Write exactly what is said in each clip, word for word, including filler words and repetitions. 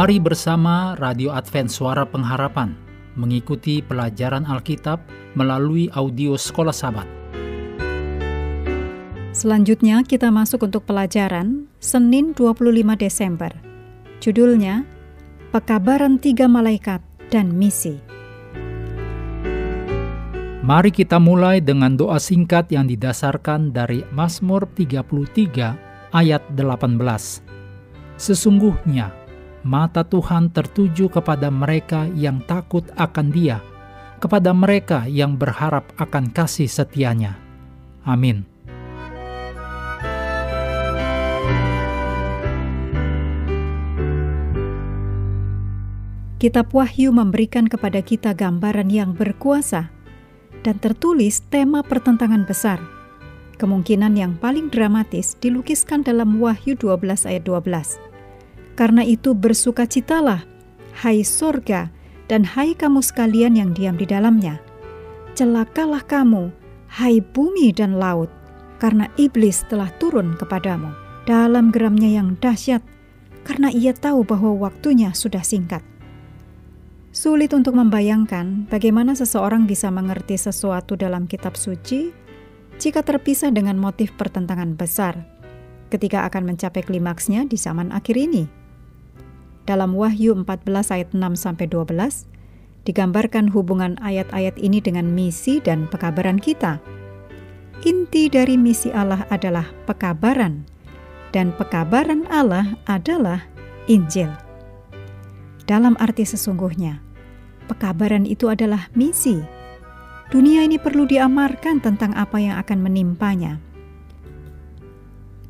Mari bersama Radio Advent Suara Pengharapan mengikuti pelajaran Alkitab melalui audio Sekolah Sabat. Selanjutnya kita masuk untuk pelajaran Senin dua puluh lima Desember. Judulnya Pekabaran Tiga Malaikat dan Misi. Mari kita mulai dengan doa singkat yang didasarkan dari Mazmur tiga puluh tiga ayat delapan belas. Sesungguhnya mata Tuhan tertuju kepada mereka yang takut akan Dia, kepada mereka yang berharap akan kasih setianya. Amin. Kitab Wahyu memberikan kepada kita gambaran yang berkuasa dan tertulis tema pertentangan besar. Kemungkinan yang paling dramatis dilukiskan dalam Wahyu dua belas ayat dua belas. Karena itu bersukacitalah, hai sorga, dan hai kamu sekalian yang diam di dalamnya. Celakalah kamu, hai bumi dan laut, karena iblis telah turun kepadamu dalam geramnya yang dahsyat, karena ia tahu bahwa waktunya sudah singkat. Sulit untuk membayangkan bagaimana seseorang bisa mengerti sesuatu dalam kitab suci jika terpisah dengan motif pertentangan besar ketika akan mencapai klimaksnya di zaman akhir ini. Dalam Wahyu empat belas ayat enam sampai dua belas, digambarkan hubungan ayat-ayat ini dengan misi dan pekabaran kita. Inti dari misi Allah adalah pekabaran, dan pekabaran Allah adalah Injil. Dalam arti sesungguhnya, pekabaran itu adalah misi. Dunia ini perlu diamarkan tentang apa yang akan menimpanya.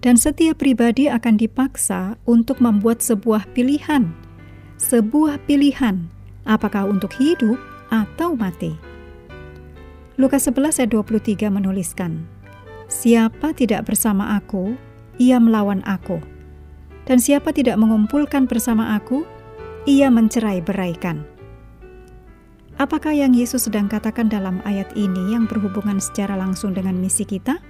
Dan setiap pribadi akan dipaksa untuk membuat sebuah pilihan. Sebuah pilihan, apakah untuk hidup atau mati. Lukas sebelas ayat dua puluh tiga menuliskan, "Siapa tidak bersama aku, ia melawan aku. Dan siapa tidak mengumpulkan bersama aku, ia mencerai-beraikan." Apakah yang Yesus sedang katakan dalam ayat ini yang berhubungan secara langsung dengan misi kita?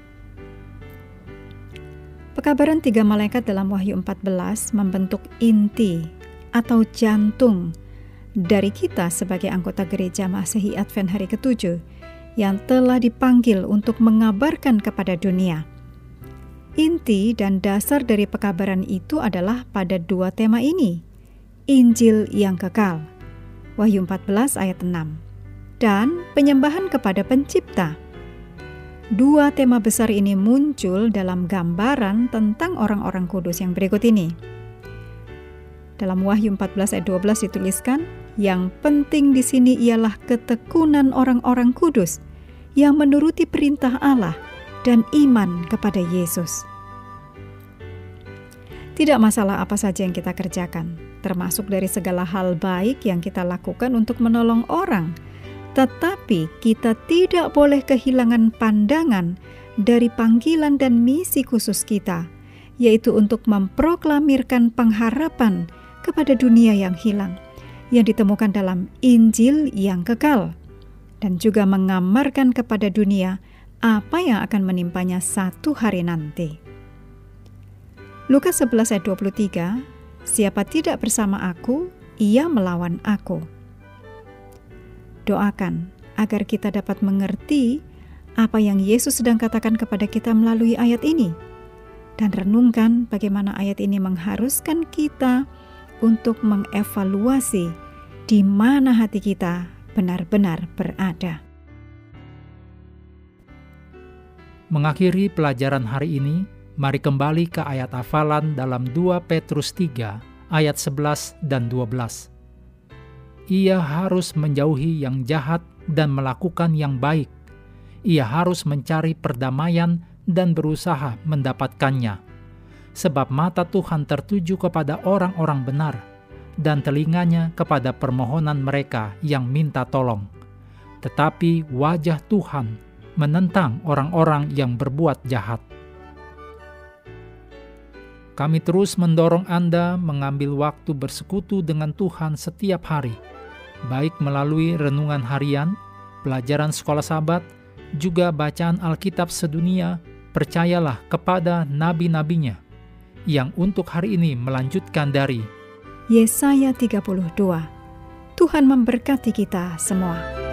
Pekabaran tiga malaikat dalam Wahyu empat belas membentuk inti atau jantung dari kita sebagai anggota gereja Masehi Advent hari ketujuh yang telah dipanggil untuk mengabarkan kepada dunia. Inti dan dasar dari pekabaran itu adalah pada dua tema ini, Injil yang kekal, Wahyu empat belas ayat enam, dan penyembahan kepada Pencipta. Dua tema besar ini muncul dalam gambaran tentang orang-orang kudus yang berikut ini. Dalam Wahyu empat belas ayat dua belas dituliskan, yang penting di sini ialah ketekunan orang-orang kudus yang menuruti perintah Allah dan iman kepada Yesus. Tidak masalah apa saja yang kita kerjakan, termasuk dari segala hal baik yang kita lakukan untuk menolong orang. Tetapi kita tidak boleh kehilangan pandangan dari panggilan dan misi khusus kita, yaitu untuk memproklamirkan pengharapan kepada dunia yang hilang, yang ditemukan dalam Injil yang kekal, dan juga mengamarkan kepada dunia apa yang akan menimpanya satu hari nanti. Lukas sebelas ayat dua puluh tiga, "Siapa tidak bersama aku, ia melawan aku." Doakan agar kita dapat mengerti apa yang Yesus sedang katakan kepada kita melalui ayat ini, dan renungkan bagaimana ayat ini mengharuskan kita untuk mengevaluasi di mana hati kita benar-benar berada. Mengakhiri pelajaran hari ini, mari kembali ke ayat hafalan dalam dua Petrus tiga ayat sebelas dan dua belas. Ia harus menjauhi yang jahat dan melakukan yang baik. Ia harus mencari perdamaian dan berusaha mendapatkannya. Sebab mata Tuhan tertuju kepada orang-orang benar, dan telinganya kepada permohonan mereka yang minta tolong. Tetapi wajah Tuhan menentang orang-orang yang berbuat jahat. Kami terus mendorong Anda mengambil waktu bersekutu dengan Tuhan setiap hari, baik melalui renungan harian, pelajaran sekolah sabat, juga bacaan Alkitab sedunia. Percayalah kepada nabi-nabinya, yang untuk hari ini melanjutkan dari Yesaya tiga puluh dua. Tuhan memberkati kita semua.